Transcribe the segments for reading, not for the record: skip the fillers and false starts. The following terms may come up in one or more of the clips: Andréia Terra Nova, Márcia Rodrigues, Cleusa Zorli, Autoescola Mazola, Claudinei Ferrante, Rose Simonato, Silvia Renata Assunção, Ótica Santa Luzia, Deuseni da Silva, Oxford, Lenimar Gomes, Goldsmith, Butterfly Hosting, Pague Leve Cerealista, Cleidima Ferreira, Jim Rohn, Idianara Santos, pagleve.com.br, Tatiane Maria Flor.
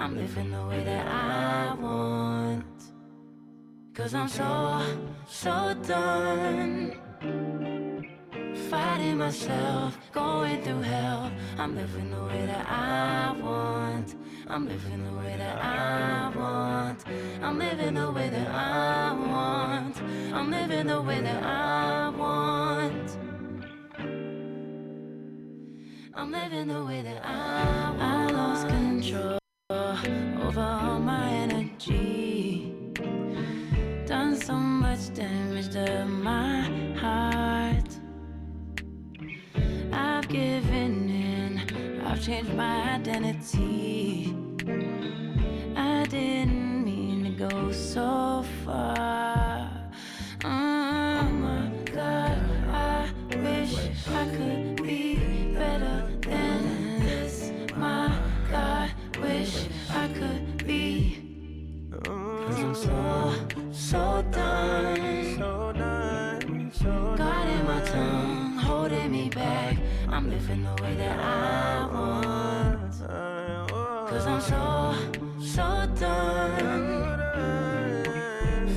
I'm living the way that I want, 'cause I'm so done fighting myself, going through hell. I'm living the way that I want, I'm living the way that I want, I'm living the way that I want, I'm living the way that I want, I'm living the way that I want. I lost control over all my energy, done so much damage to my heart. I've given in, I've changed my identity. I didn't mean to go so far. Oh my God, I wish I could be better than this. My God, wish I could be. 'Cause I'm so done, guarding my tongue, holding me back. I'm living the way that I want, 'cause I'm so done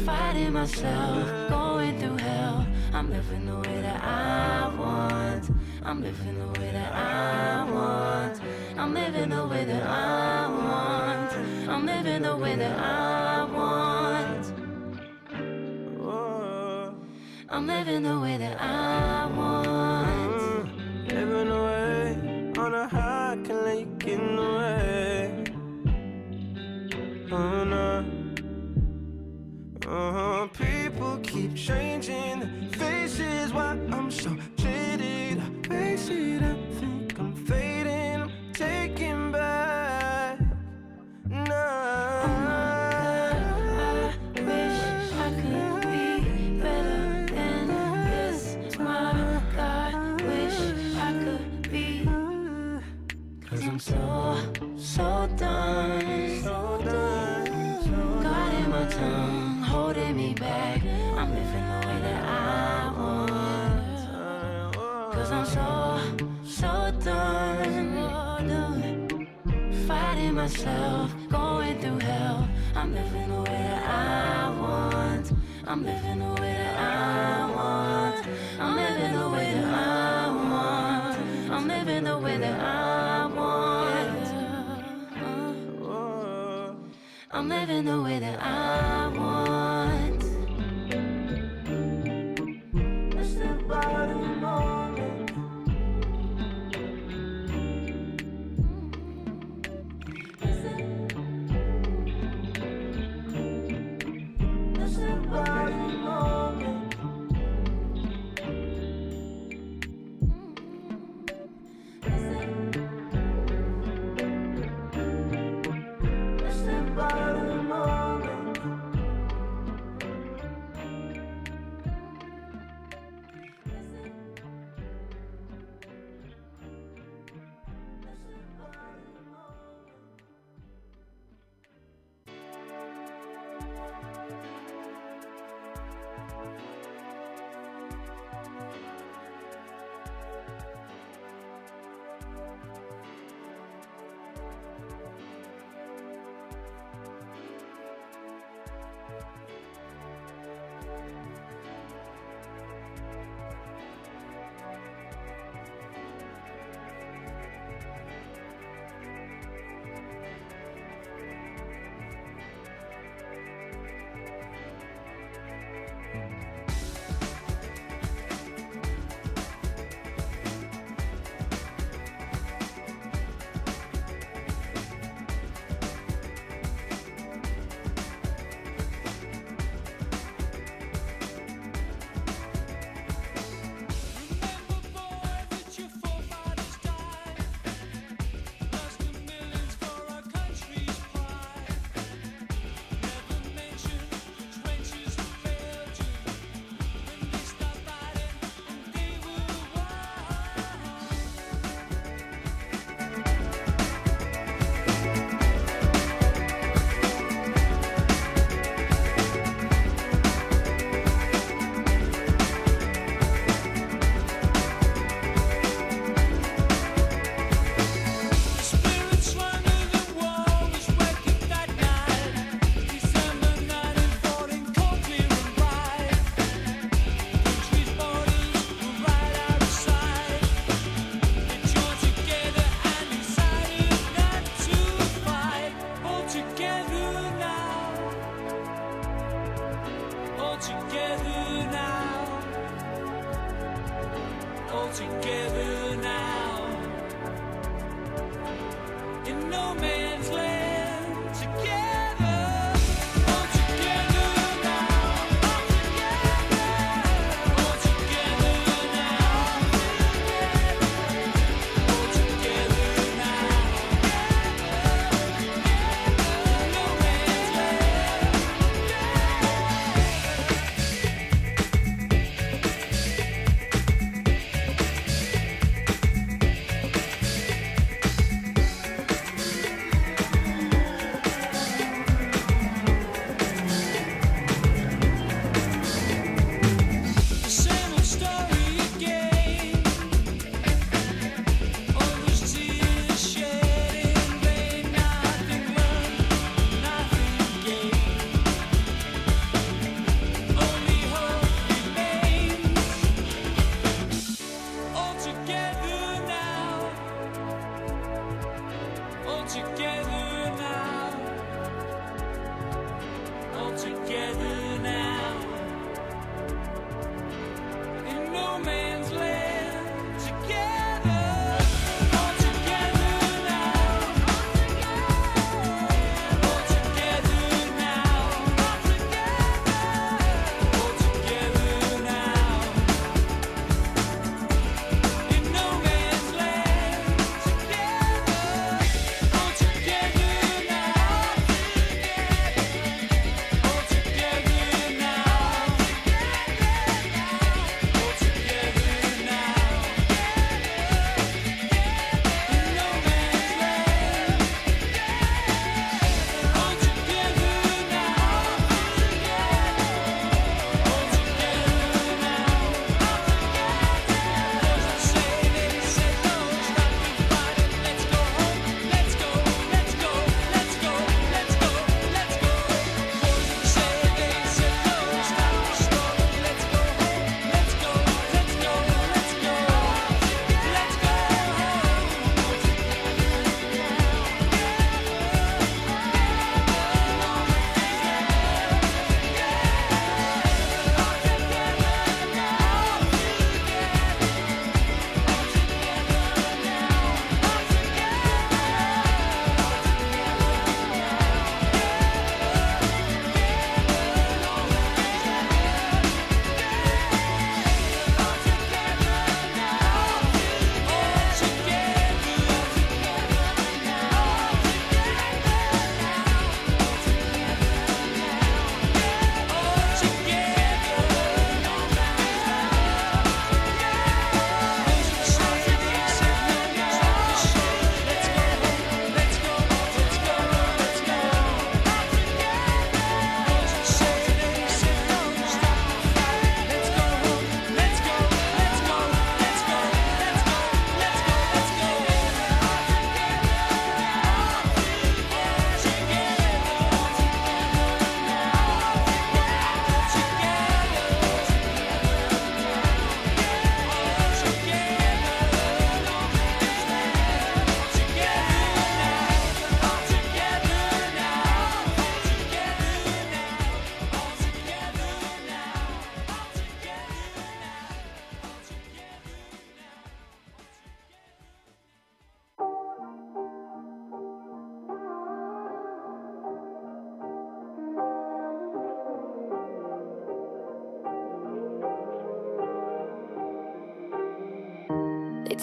fighting myself, going through hell. I'm living the way that I want, I'm living the way that I want, I'm living the way that I want, I'm living the way that I want, I'm living the way that I want. Living away on a high, can let you get in the way. Oh no. Uh-huh. People keep changing their faces, why I'm so jaded. I face it, I think I'm fading, I'm taking back. Nah. Oh my God, I wish I could be better than this. My God, wish I could be. 'Cause I'm so done, God in my tongue, holding me back. I'm living the way that I want, 'cause I'm so done fighting myself, going through hell. I'm living the way that I want, I'm living the way that I want, I'm living the way that I want, I'm living the way that I want, I'm living the way that I want.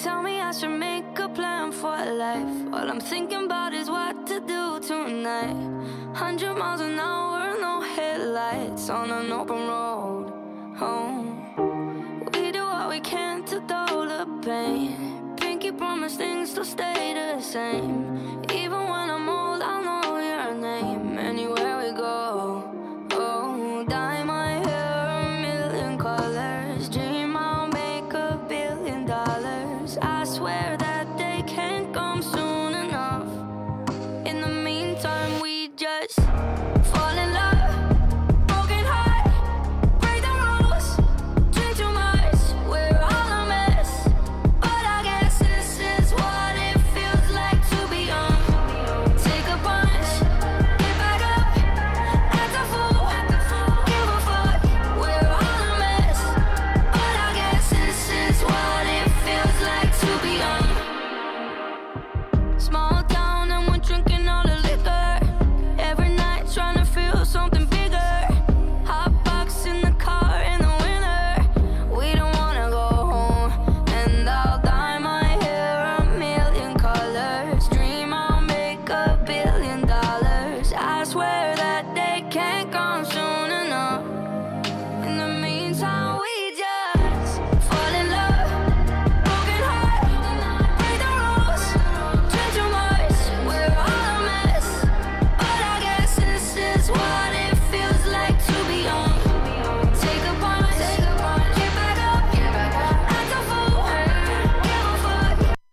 tell me I should make a plan for life. All I'm thinking about is what to do tonight. 100 miles an hour, no headlights, on an open road home. We do what we can to dull the pain. Pinky promise things to stay the same. Even when I'm old, I'll know your name. Anywhere we go, oh, dye my hair a million colors, dream I'll make $1 billion. I swear that they can't come soon enough. In the meantime, we just fall in love.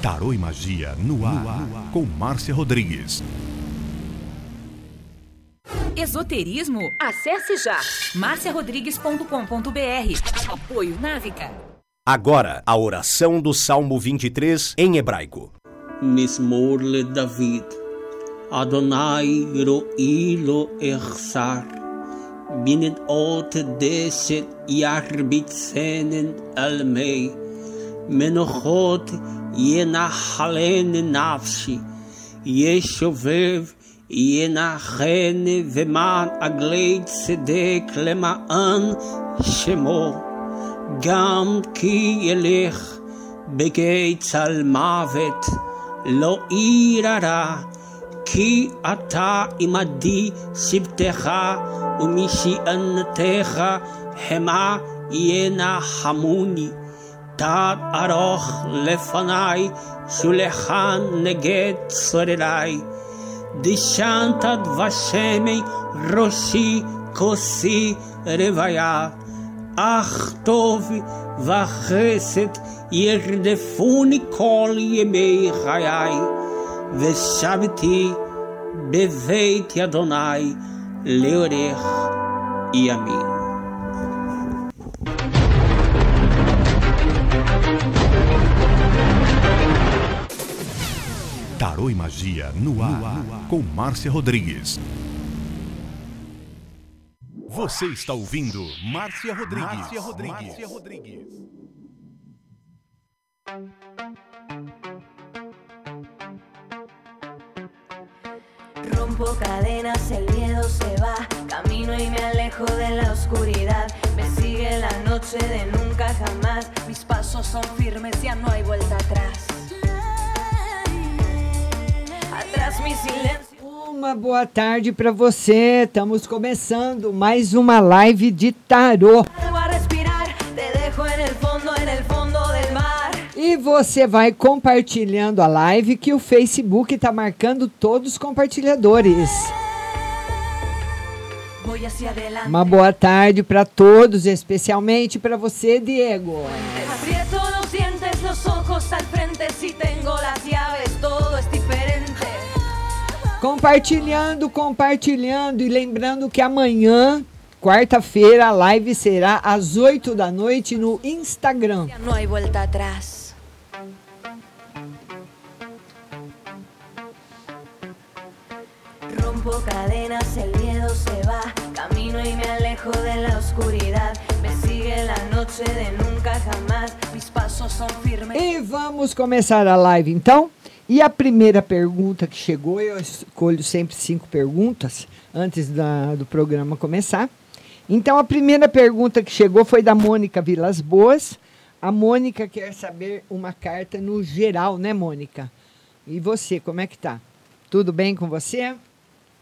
Tarô e Magia no ar, com Márcia Rodrigues. Esoterismo? Acesse já marciarodrigues.com.br. Apoio Návica. Agora, a oração do Salmo 23 em hebraico. Mismor le David. Adonai ro'i lo echsar. Binnen ot deset yarbitzenen almei. Menochot ינחלן נפשי, ישובב ינחן ומען עגלי צדק למען שמו, גם כי ילך בגיא צל מוות, לא עיר הרע, כי אתה עמדי שבטך ומשענתך המה ינחמוני. תת ארוך לפני, שולחן נגד צוררי. דשנת דבשמי ראשי, כוסי רוויה. אך טוב וחסד ירדפוני כל ימי חיי. ושבתי בבית אדוני לאורך ימים. Tarô e Magia no ar, com Márcia Rodrigues. Você está ouvindo Márcia Rodrigues. Márcia Rodrigues. Márcia Rodrigues. Rompo cadenas, el miedo se va. Camino y me alejo de la oscuridad. Me sigue la noche de nunca jamás. Mis pasos son firmes, ya no hay vuelta atrás. Uma boa tarde para você. Estamos começando mais uma live de tarô. E você vai compartilhando a live, que o Facebook está marcando todos os compartilhadores. Uma boa tarde para todos, especialmente para você, Diego. Compartilhando, compartilhando, e lembrando que amanhã, quarta-feira, a live será às 8 da noite no Instagram. Não há volta atrás. Rompo cadenas, el miedo se va, camino y me alejo de la oscuridad. E vamos começar a live então. E a primeira pergunta que chegou, eu escolho sempre 5 perguntas antes do programa começar. Então a primeira pergunta que chegou foi da Mônica Vilas Boas. A Mônica quer saber uma carta no geral, né, Mônica? E você, como é que tá? Tudo bem com você?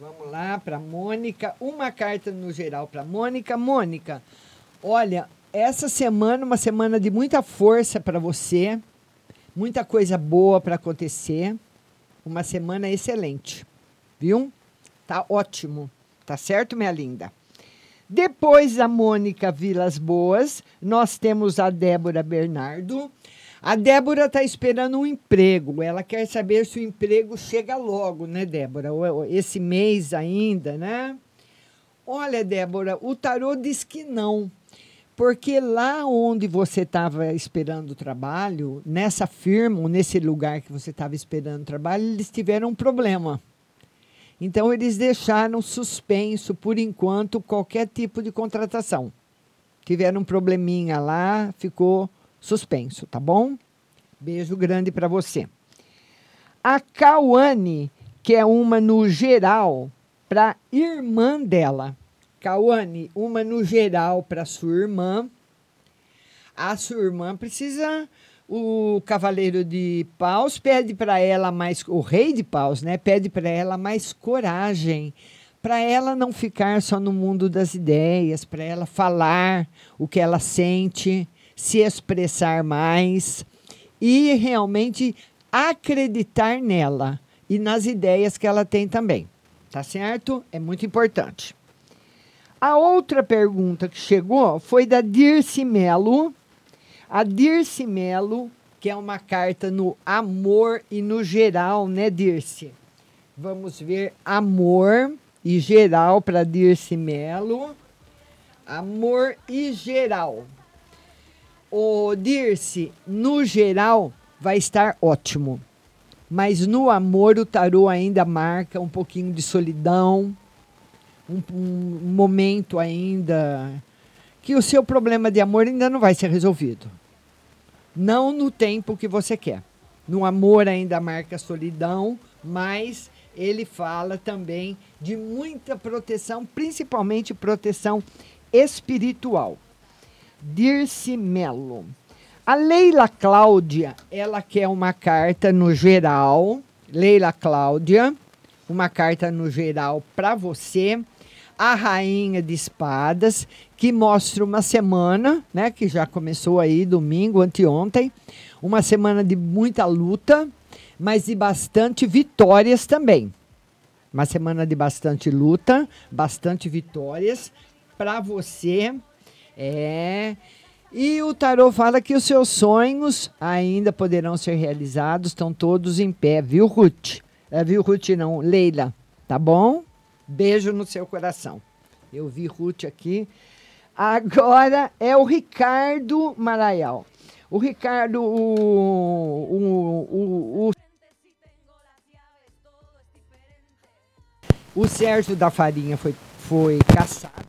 Vamos lá para Mônica. Uma carta no geral para Mônica. Mônica, olha, essa semana, uma semana de muita força para você, muita coisa boa para acontecer, uma semana excelente, viu? Tá ótimo, tá certo, minha linda? Depois da Mônica Vilas Boas, nós temos a Débora Bernardo. A Débora está esperando um emprego, ela quer saber se o emprego chega logo, né, Débora? Esse mês ainda, né? Olha, Débora, o tarô diz que não. Porque lá onde você estava esperando o trabalho, nessa firma, ou nesse lugar que você estava esperando o trabalho, eles tiveram um problema. Então, eles deixaram suspenso, por enquanto, qualquer tipo de contratação. Tiveram um probleminha lá, ficou suspenso, tá bom? Beijo grande para você. A Cauane, que é uma no geral, para a irmã dela. Cauane, uma no geral para sua irmã. A sua irmã precisa, o Cavaleiro de Paus pede para ela mais, o Rei de Paus, né? Pede para ela mais coragem, para ela não ficar só no mundo das ideias, para ela falar o que ela sente, se expressar mais e realmente acreditar nela e nas ideias que ela tem também. Tá certo? É muito importante. A outra pergunta que chegou foi da Dirce Melo. A Dirce Melo, que é uma carta no amor e no geral, né, Dirce? Vamos ver amor e geral para Dirce Melo. Amor e geral. Ô, Dirce, no geral vai estar ótimo. Mas no amor o tarô ainda marca um pouquinho de solidão. Um momento ainda que o seu problema de amor ainda não vai ser resolvido. Não no tempo que você quer. No amor ainda marca solidão, mas ele fala também de muita proteção, principalmente proteção espiritual. Dirce Melo. A Leila Cláudia, ela quer uma carta no geral. Leila Cláudia, uma carta no geral para você. A Rainha de Espadas, que mostra uma semana, né, que já começou aí domingo, anteontem, uma semana de muita luta, mas de bastante vitórias também. Uma semana de bastante luta, bastante vitórias para você. E o tarô fala que os seus sonhos ainda poderão ser realizados, estão todos em pé, viu, Ruth? Viu, Ruth? Não, Leila, tá bom? Beijo no seu coração. Eu vi Ruth aqui. Agora é o Ricardo Maraial. O Ricardo, o Sérgio da Farinha foi caçado.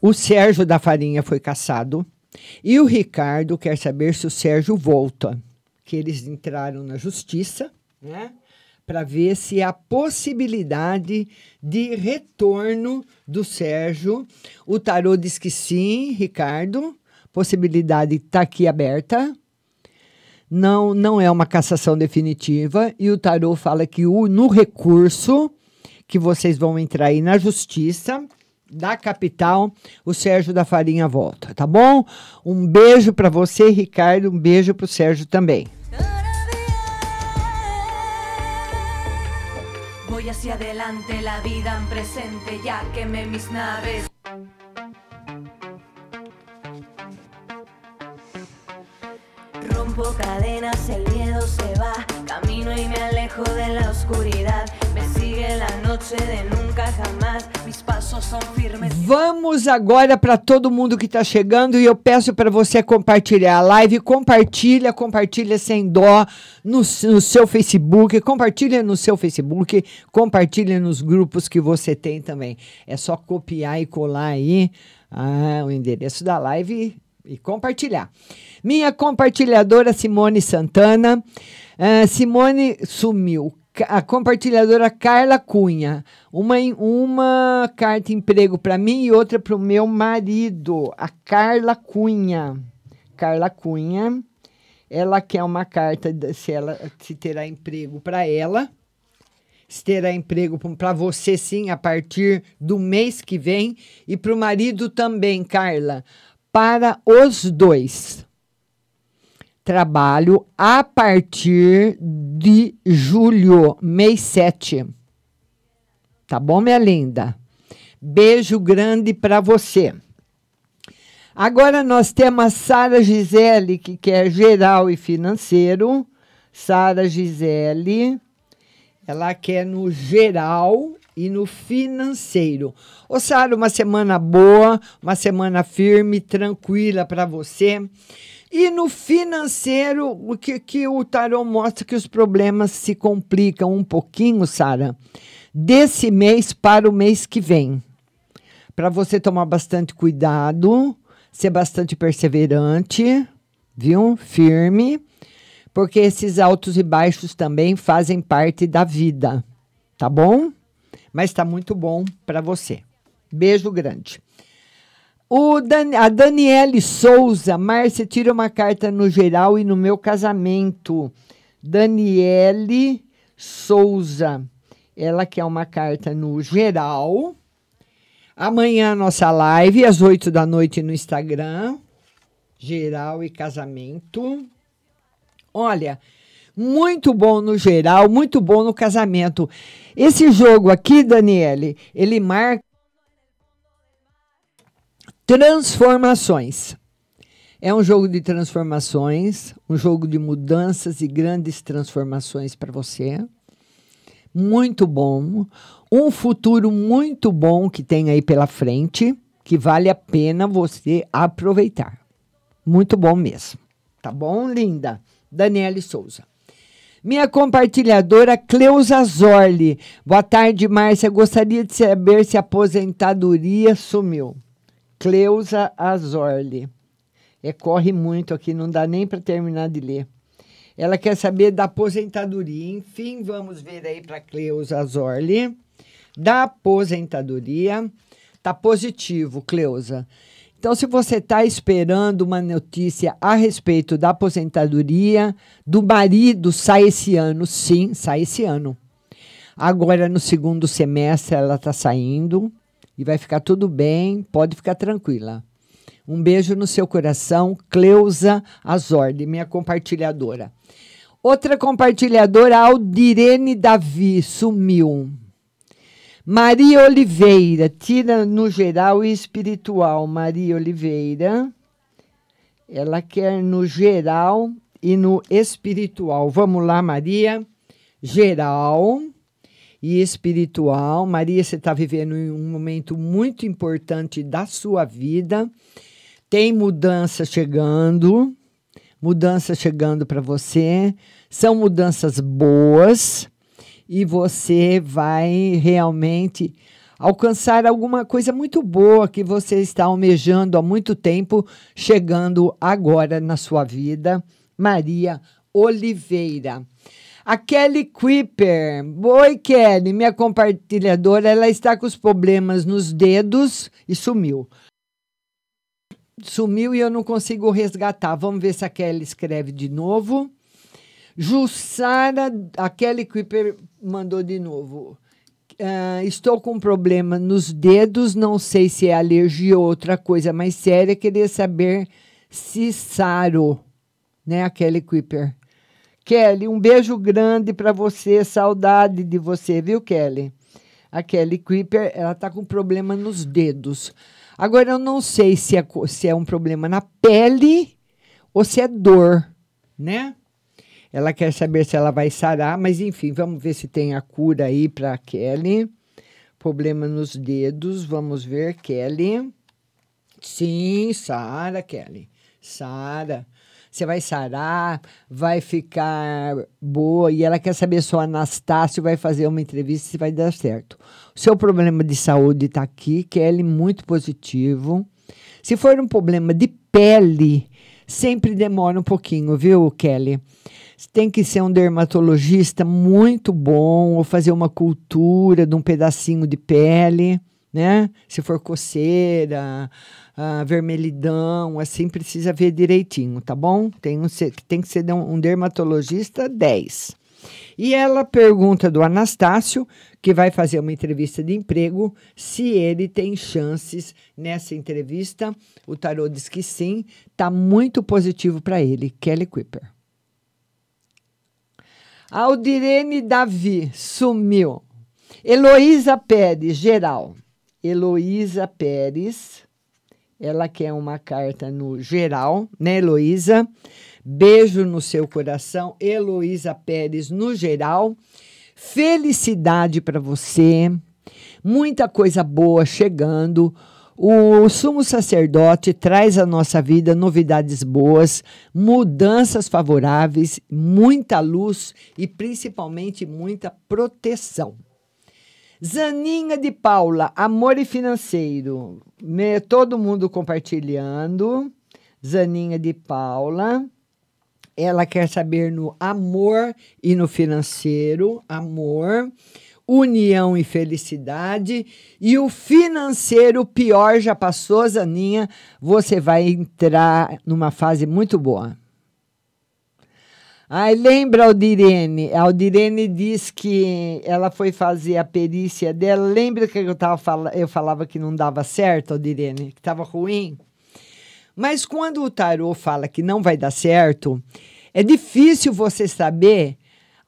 O Sérgio da Farinha foi caçado. E o Ricardo quer saber se o Sérgio volta. Que eles entraram na justiça, né, para ver se há possibilidade de retorno do Sérgio. O tarô diz que sim, Ricardo. Possibilidade está aqui aberta. Não, não é uma cassação definitiva. E o tarô fala que no recurso que vocês vão entrar aí na justiça, da capital, o Sérgio da Farinha volta, tá bom? Um beijo para você, Ricardo, um beijo pro Sérgio também. Voy hacia adelante, la vida en presente, ya quemé mis naves. Rompo cadenas, el miedo se va, camino y me alejo de la oscuridad. Me sigue la noche de nunca jamás, mis pasos son firmes. Vamos agora para todo mundo que está chegando e eu peço para você compartilhar a live. Compartilha sem dó no seu Facebook, compartilha no seu Facebook, compartilha nos grupos que você tem também. É só copiar e colar aí o endereço da live e compartilhar. Minha compartilhadora Simone Santana. Simone sumiu. A compartilhadora Carla Cunha. Uma carta emprego para mim e outra para o meu marido. A Carla Cunha. Carla Cunha. Ela quer uma carta se terá emprego para ela. Se terá emprego para você, sim, a partir do mês que vem. E para o marido também, Carla. Para os dois, trabalho a partir de julho, mês 7. Tá bom, minha linda? Beijo grande para você. Agora nós temos a Sara Gisele, que quer geral e financeiro. Sara Gisele, ela quer no geral e no financeiro. Ô, Sara, uma semana boa, uma semana firme, tranquila para você. E no financeiro, o que o tarô mostra que os problemas se complicam um pouquinho, Sara, desse mês para o mês que vem. Para você tomar bastante cuidado, ser bastante perseverante, viu? Firme, porque esses altos e baixos também fazem parte da vida, tá bom? Mas está muito bom para você. Beijo grande. A Daniele Souza. Márcia, tira uma carta no geral e no meu casamento. Daniele Souza. Ela quer uma carta no geral. Amanhã nossa live, às 20h no Instagram. Geral e casamento. Olha... muito bom no geral, muito bom no casamento. Esse jogo aqui, Daniele, ele marca transformações. É um jogo de transformações, um jogo de mudanças e grandes transformações para você. Muito bom. Um futuro muito bom que tem aí pela frente, que vale a pena você aproveitar. Muito bom mesmo. Tá bom, linda? Daniele Souza. Minha compartilhadora Cleusa Zorli. Boa tarde, Márcia. Gostaria de saber se a aposentadoria sumiu. Cleusa Zorli. Corre muito aqui, não dá nem para terminar de ler. Ela quer saber da aposentadoria. Enfim, vamos ver aí para Cleusa Zorli. Da aposentadoria. Tá positivo, Cleusa. Então, se você está esperando uma notícia a respeito da aposentadoria do marido, sai esse ano. Sim, sai esse ano. Agora, no segundo semestre, ela está saindo e vai ficar tudo bem. Pode ficar tranquila. Um beijo no seu coração, Cleusa Azorde, minha compartilhadora. Outra compartilhadora, Aldirene Davi, sumiu. Maria Oliveira, tira no geral e espiritual. Maria Oliveira, ela quer no geral e no espiritual. Vamos lá, Maria. Geral e espiritual. Maria, você está vivendo um momento muito importante da sua vida. Tem mudança chegando para você. São mudanças boas. E você vai realmente alcançar alguma coisa muito boa que você está almejando há muito tempo, chegando agora na sua vida. Maria Oliveira. A Kelly Kuiper. Oi, Kelly, minha compartilhadora. Ela está com os problemas nos dedos e sumiu. Sumiu e eu não consigo resgatar. Vamos ver se a Kelly escreve de novo. Jussara, a Kelly Kuiper mandou de novo. estou com um problema nos dedos, não sei se é alergia ou outra coisa mais séria, queria saber se saro, né, a Kelly Kuiper. Kelly, um beijo grande para você, saudade de você, viu, Kelly? A Kelly Kuiper, ela está com problema nos dedos. Agora, eu não sei se é um problema na pele ou se é dor, né? Ela quer saber se ela vai sarar, mas enfim, vamos ver se tem a cura aí para a Kelly. Problema nos dedos, vamos ver, Kelly. Sim, sara, Kelly, sara. Você vai sarar, vai ficar boa. E ela quer saber se o Anastácio vai fazer uma entrevista, se vai dar certo. O seu problema de saúde está aqui, Kelly, muito positivo. Se for um problema de pele, sempre demora um pouquinho, viu, Kelly? Tem que ser um dermatologista muito bom, ou fazer uma cultura de um pedacinho de pele, né? Se for coceira, vermelhidão, assim, precisa ver direitinho, tá bom? Tem que ser um dermatologista 10. E ela pergunta do Anastácio, que vai fazer uma entrevista de emprego, se ele tem chances nessa entrevista. O tarô diz que sim, tá muito positivo para ele, Kelly Kuiper. Aldirene Davi, sumiu. Heloísa Pérez, geral. Heloísa Pérez, ela quer uma carta no geral, né, Heloísa? Beijo no seu coração, Heloísa Pérez, no geral. Felicidade para você, muita coisa boa chegando. O sumo sacerdote traz à nossa vida novidades boas, mudanças favoráveis, muita luz e principalmente muita proteção. Zaninha de Paula, amor e financeiro. Todo mundo compartilhando. Zaninha de Paula, ela quer saber no amor e no financeiro. Amor, união e felicidade. E o financeiro, pior, já passou, Zaninha. Você vai entrar numa fase muito boa. Ai, lembra, Aldirene. A Aldirene diz que ela foi fazer a perícia dela. Lembra que eu falava que não dava certo, Aldirene? Que estava ruim? Mas quando o tarô fala que não vai dar certo, é difícil você saber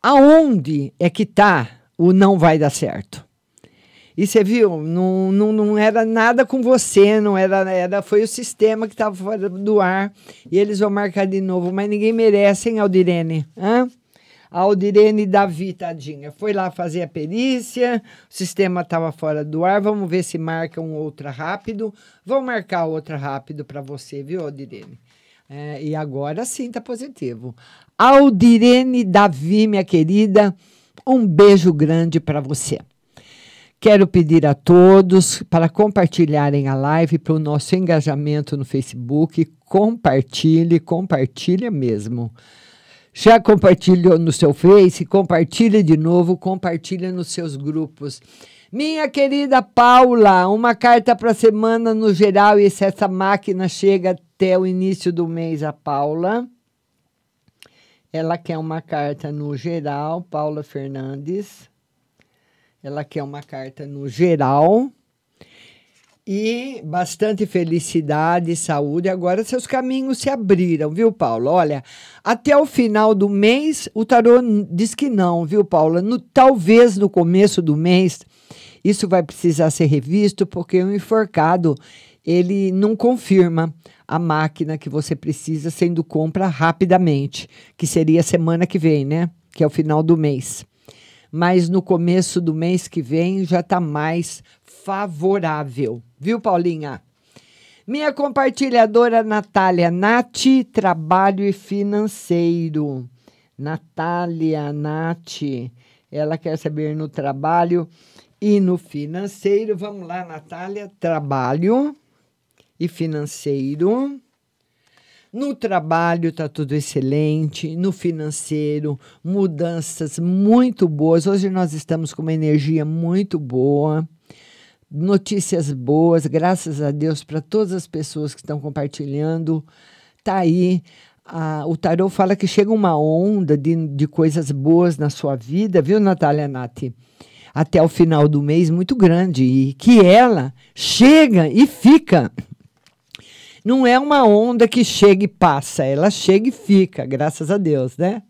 aonde é que está o não vai dar certo. E você viu, não era nada com você, foi o sistema que estava fora do ar. E eles vão marcar de novo, mas ninguém merece, hein, Aldirene? Hã? A Aldirene Davi, tadinha, foi lá fazer a perícia, o sistema estava fora do ar. Vamos ver se marcam outra rápido. Vão marcar outra rápido para você, viu, Aldirene? É, e agora sim está positivo. Aldirene Davi, minha querida, um beijo grande para você. Quero pedir a todos para compartilharem a live para o nosso engajamento no Facebook. Compartilha mesmo. Já compartilhou no seu Face? Compartilha de novo, compartilha nos seus grupos. Minha querida Paula, uma carta para a semana no geral, e se essa máquina chega até o início do mês, a Paula. Ela quer uma carta no geral, Paula Fernandes. Ela quer uma carta no geral e bastante felicidade, saúde. Agora seus caminhos se abriram, viu, Paula? Olha, até o final do mês, o tarô diz que não, viu, Paula? Talvez no começo do mês, isso vai precisar ser revisto, porque o enforcado, ele não confirma a máquina que você precisa, sendo compra rapidamente, que seria semana que vem, né? Que é o final do mês. Mas no começo do mês que vem já está mais favorável. Viu, Paulinha? Minha compartilhadora Natália, Nath, trabalho e financeiro. Natália, Nath, ela quer saber no trabalho e no financeiro. Vamos lá, Natália, trabalho e financeiro. No trabalho está tudo excelente, no financeiro, mudanças muito boas. Hoje nós estamos com uma energia muito boa, notícias boas, graças a Deus, para todas as pessoas que estão compartilhando. Está aí, o tarô fala que chega uma onda de coisas boas na sua vida, viu, Natália, Nath? até o final do mês muito grande e que ela chega e fica. Não é uma onda que chega e passa, ela chega e fica, graças a Deus, né?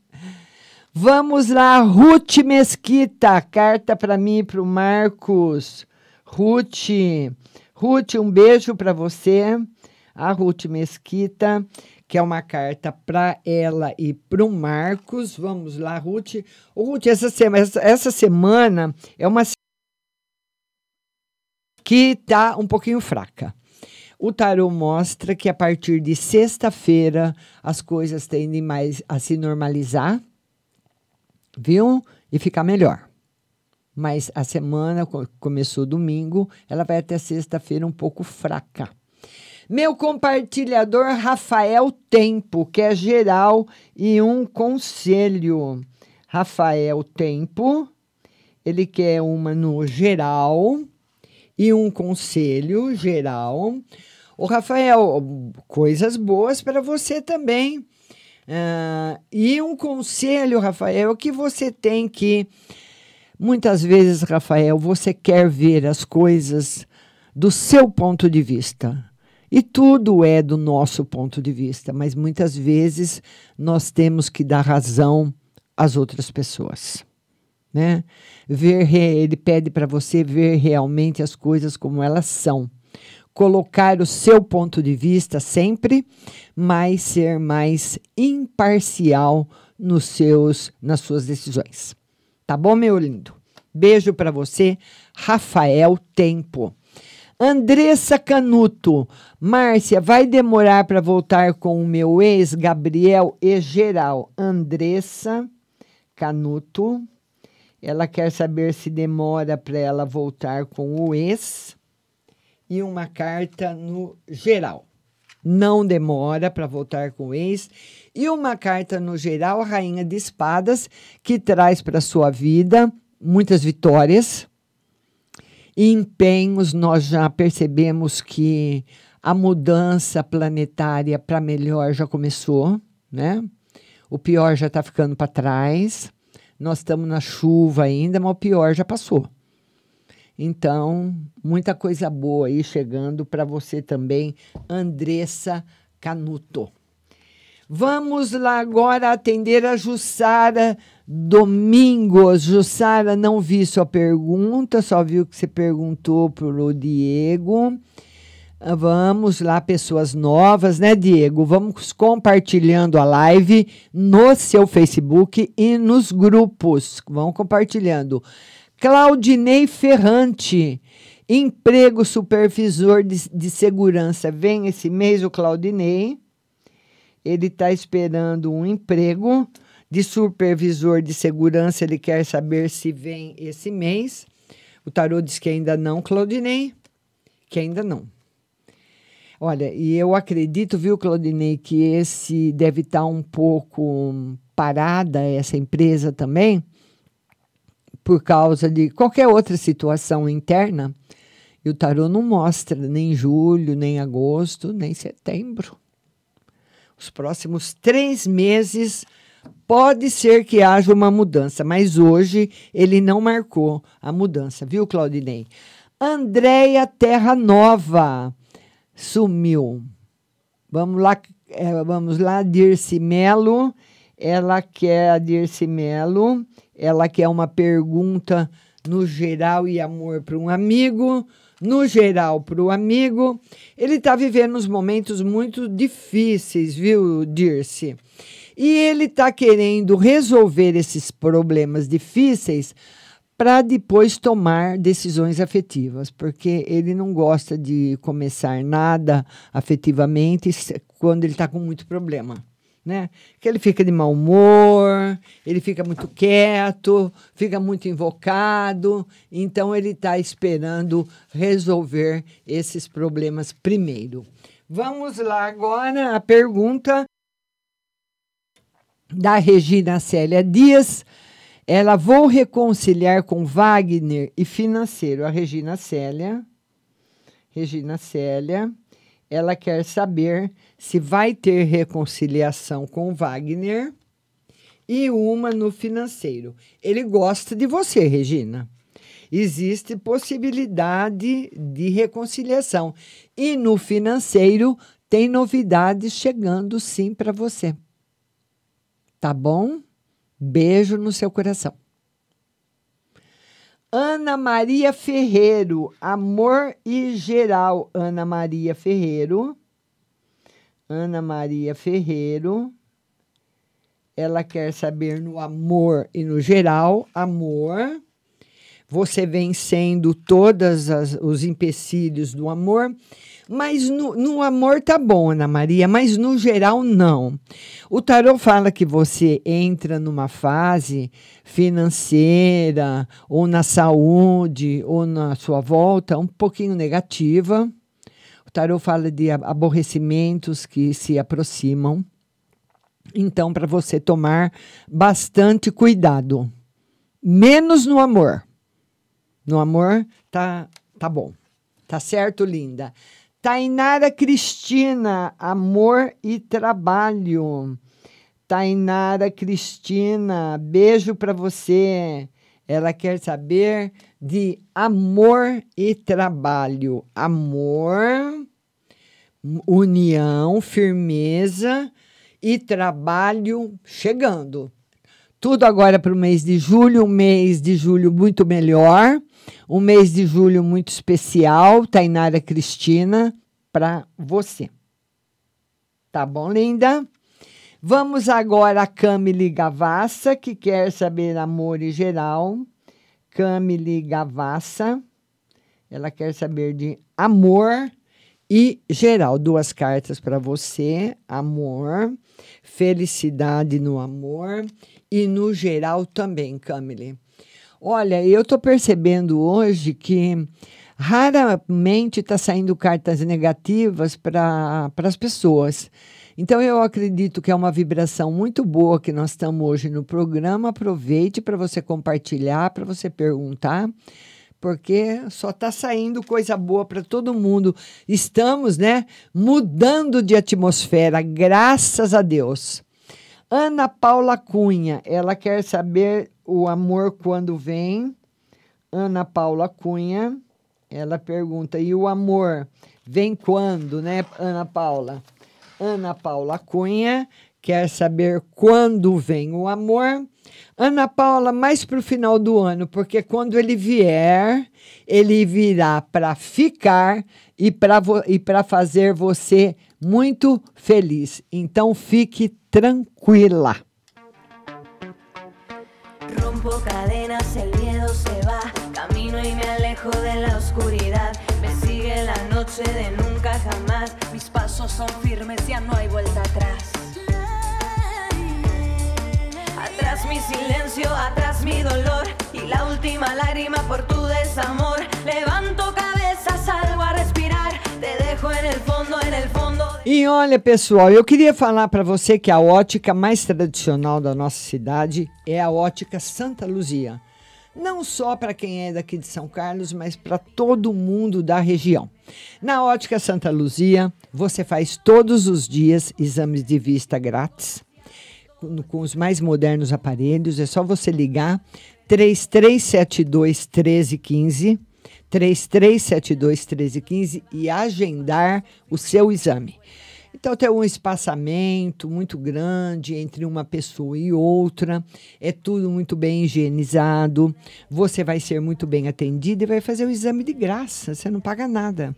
Vamos lá, Ruth Mesquita, carta para mim e para o Marcos. Ruth, um beijo para você. A Ruth Mesquita, que é uma carta para ela e para o Marcos. Vamos lá, Ruth. Ruth, essa semana é uma semana que está um pouquinho fraca. O tarô mostra que a partir de sexta-feira as coisas tendem mais a se normalizar, viu? E ficar melhor. Mas a semana, começou domingo, ela vai até sexta-feira um pouco fraca. Meu compartilhador Rafael Tempo, que é geral e um conselho. Rafael Tempo, ele quer uma no geral e um conselho geral. Ô, Rafael, coisas boas para você também. E um conselho, Rafael, que você tem que... Muitas vezes, Rafael, você quer ver as coisas do seu ponto de vista. E tudo é do nosso ponto de vista. Mas muitas vezes nós temos que dar razão às outras pessoas. Né? Ele pede para você ver realmente as coisas como elas são, colocar o seu ponto de vista sempre, mas ser mais imparcial nas suas decisões. Tá bom, meu lindo? Beijo para você, Rafael Tempo. Andressa Canuto, Márcia, vai demorar para voltar com o meu ex, Gabriel e Geral. Andressa Canuto. Ela quer saber se demora para ela voltar com o ex. E uma carta no geral. Não demora para voltar com o ex. E uma carta no geral, Rainha de Espadas, que traz para a sua vida muitas vitórias. E empenhos, nós já percebemos que a mudança planetária para melhor já começou, né? O pior já está ficando para trás. Nós estamos na chuva ainda, mas o pior já passou. Então, muita coisa boa aí chegando para você também, Andressa Canuto. Vamos lá agora atender a Jussara Domingos. Jussara, não vi sua pergunta, só vi o que você perguntou para o Diego. Vamos lá, pessoas novas, né, Diego? Vamos compartilhando a live no seu Facebook e nos grupos. Vão compartilhando. Claudinei Ferrante, emprego supervisor de segurança. Vem esse mês o Claudinei. Ele está esperando um emprego de supervisor de segurança. Ele quer saber se vem esse mês. O tarô diz que ainda não, Claudinei. Que ainda não. Olha, e eu acredito, viu, Claudinei, que esse deve estar um pouco parada, essa empresa também, por causa de qualquer outra situação interna. E o tarô não mostra nem julho, nem agosto, nem setembro. Os próximos 3 meses pode ser que haja uma mudança, mas hoje ele não marcou a mudança, viu, Claudinei? Andréia Terra Nova. Sumiu. Vamos lá, Dirce Melo. Ela quer uma pergunta no geral e amor para um amigo. No geral para o amigo. Ele está vivendo uns momentos muito difíceis, viu, Dirce? E ele está querendo resolver esses problemas difíceis para depois tomar decisões afetivas, porque ele não gosta de começar nada afetivamente quando ele está com muito problema, né? Que ele fica de mau humor, ele fica muito quieto, fica muito invocado, então ele está esperando resolver esses problemas primeiro. Vamos lá agora a pergunta da Regina Célia Dias. Ela, vou reconciliar com Wagner e financeiro. A Regina Célia, ela quer saber se vai ter reconciliação com Wagner e uma no financeiro. Ele gosta de você, Regina. existe possibilidade de reconciliação. E no financeiro tem novidades chegando sim para você. Tá bom? Beijo no seu coração. Ana Maria Ferreiro, amor e geral, Ana Maria Ferreiro. Ana Maria Ferreiro, ela quer saber no amor e no geral, amor. Você vencendo todos os empecilhos do amor, mas no amor tá bom, Ana Maria, mas no geral não. O tarô fala que você entra numa fase financeira, ou na saúde, ou na sua volta, um pouquinho negativa. O tarô fala de aborrecimentos que se aproximam. Então, para você tomar bastante cuidado, menos no amor. No amor, tá bom. Tá certo, linda? Tainara Cristina, amor e trabalho. Tainara Cristina, beijo para você. Ela quer saber de amor e trabalho. Amor, união, firmeza e trabalho chegando. Tudo agora para o mês de julho, um mês de julho muito melhor, um mês de julho muito especial, Tainara Cristina, para você. Tá bom, linda? Vamos agora a Camille Gavassa, que quer saber amor em geral. Camille Gavassa, ela quer saber de amor e geral. Duas cartas para você, amor, felicidade no amor. E no geral também, Camille. Olha, eu estou percebendo hoje que raramente está saindo cartas negativas para as pessoas. Então, eu acredito que é uma vibração muito boa que nós estamos hoje no programa. Aproveite para você compartilhar, para você perguntar, porque só está saindo coisa boa para todo mundo. Estamos, né, mudando de atmosfera, graças a Deus. Ana Paula Cunha, ela quer saber o amor quando vem. Ana Paula Cunha, ela pergunta, e o amor vem quando, né, Ana Paula? Ana Paula Cunha quer saber quando vem o amor. Ana Paula, mais para o final do ano, porque quando ele vier, ele virá para ficar e para fazer você muito feliz. Então, fique tranquila. Rompo cadenas, el miedo se va. Camino y me alejo de la oscuridad. Me sigue la noche de nunca jamás. Mis pasos son firmes, ya no hay vuelta atrás. Atrás mi silencio, atrás mi dolor. Y la última lágrima por tu desamor. Levanto cabeza, salgo a respirar. Te dejo en el fondo, en el fondo. E olha, pessoal, eu queria falar para você que a ótica mais tradicional da nossa cidade é a Ótica Santa Luzia. Não só para quem é daqui de São Carlos, mas para todo mundo da região. Na Ótica Santa Luzia, você faz todos os dias exames de vista grátis, com os mais modernos aparelhos. É só você ligar 3372 1315. 3372-1315 e agendar o seu exame. Então, tem um espaçamento muito grande entre uma pessoa e outra. É tudo muito bem higienizado. Você vai ser muito bem atendida e vai fazer o exame de graça. Você não paga nada.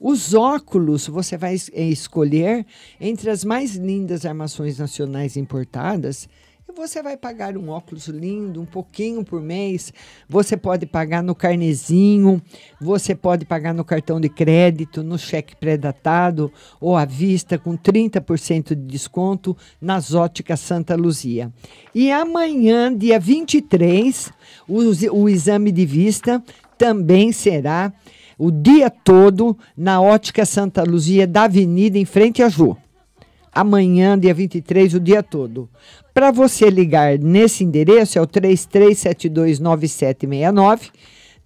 Os óculos você vai escolher entre as mais lindas armações nacionais importadas. Você vai pagar um óculos lindo, um pouquinho por mês, você pode pagar no carnezinho, você pode pagar no cartão de crédito, no cheque pré-datado ou à vista com 30% de desconto nas Óticas Santa Luzia. E amanhã, dia 23, o exame de vista também será o dia todo na Ótica Santa Luzia da Avenida, em frente à Jô. Amanhã, dia 23, o dia todo. Para você ligar nesse endereço, é o 33729769,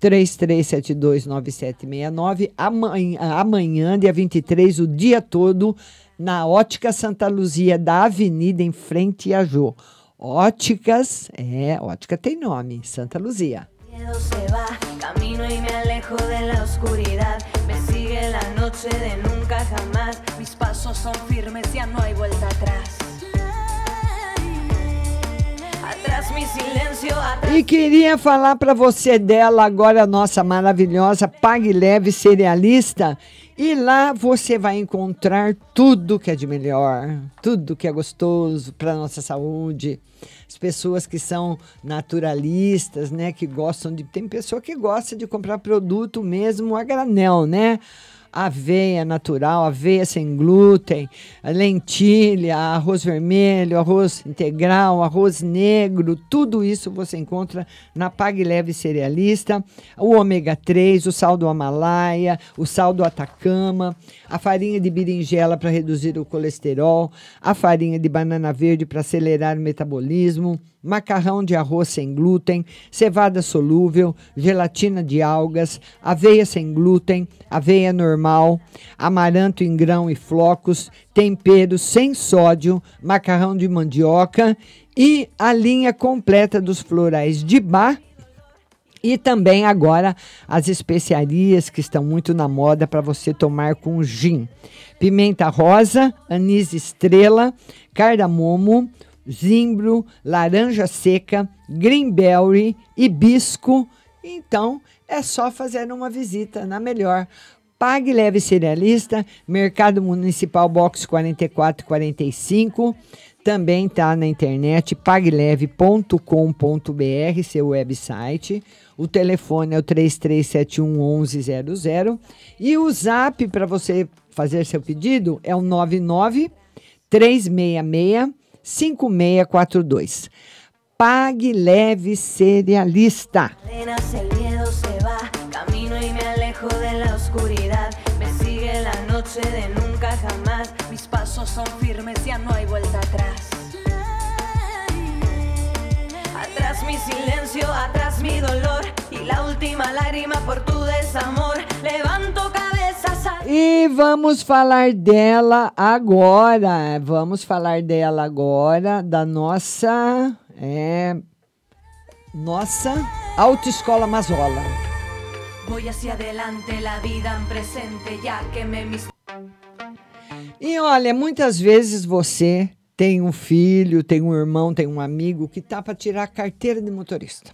33729769, amanhã, dia 23, o dia todo, na Ótica Santa Luzia da Avenida, em frente à Jô. Óticas, Ótica tem nome, Santa Luzia. miedo se va, camino y me alejo de la oscuridad, me sigue la noche de nunca jamás, mis pasos son firmes, ya no hay vuelta atrás. E queria falar para você dela agora, a nossa maravilhosa Pague Leve Cerealista. E lá você vai encontrar tudo que é de melhor, tudo que é gostoso para a nossa saúde. As pessoas que são naturalistas, né, que gostam de... Tem pessoa que gosta de comprar produto mesmo a granel, né? Aveia natural, aveia sem glúten, lentilha, arroz vermelho, arroz integral, arroz negro, tudo isso você encontra na Pague Leve Cerealista, o ômega 3, o sal do Himalaia, o sal do Atacama, a farinha de berinjela para reduzir o colesterol, a farinha de banana verde para acelerar o metabolismo, macarrão de arroz sem glúten, cevada solúvel, gelatina de algas, aveia sem glúten, aveia normal, amaranto em grão e flocos, tempero sem sódio, macarrão de mandioca e a linha completa dos florais de Bach. E também agora as especiarias que estão muito na moda para você tomar com gin. Pimenta rosa, anis estrela, cardamomo, zimbro, laranja seca, greenberry, hibisco. Então, é só fazer uma visita na melhor. Pague Leve Cerealista, Mercado Municipal Box 4445. Também está na internet, pagleve.com.br, seu website. O telefone é o 3371 1100. E o zap para você fazer seu pedido é o 99366. 5642. Pague Leve Cerealista. E vamos falar dela agora, da nossa, nossa Autoescola Mazola. E olha, muitas vezes você tem um filho, tem um irmão, tem um amigo que tá para tirar a carteira de motorista.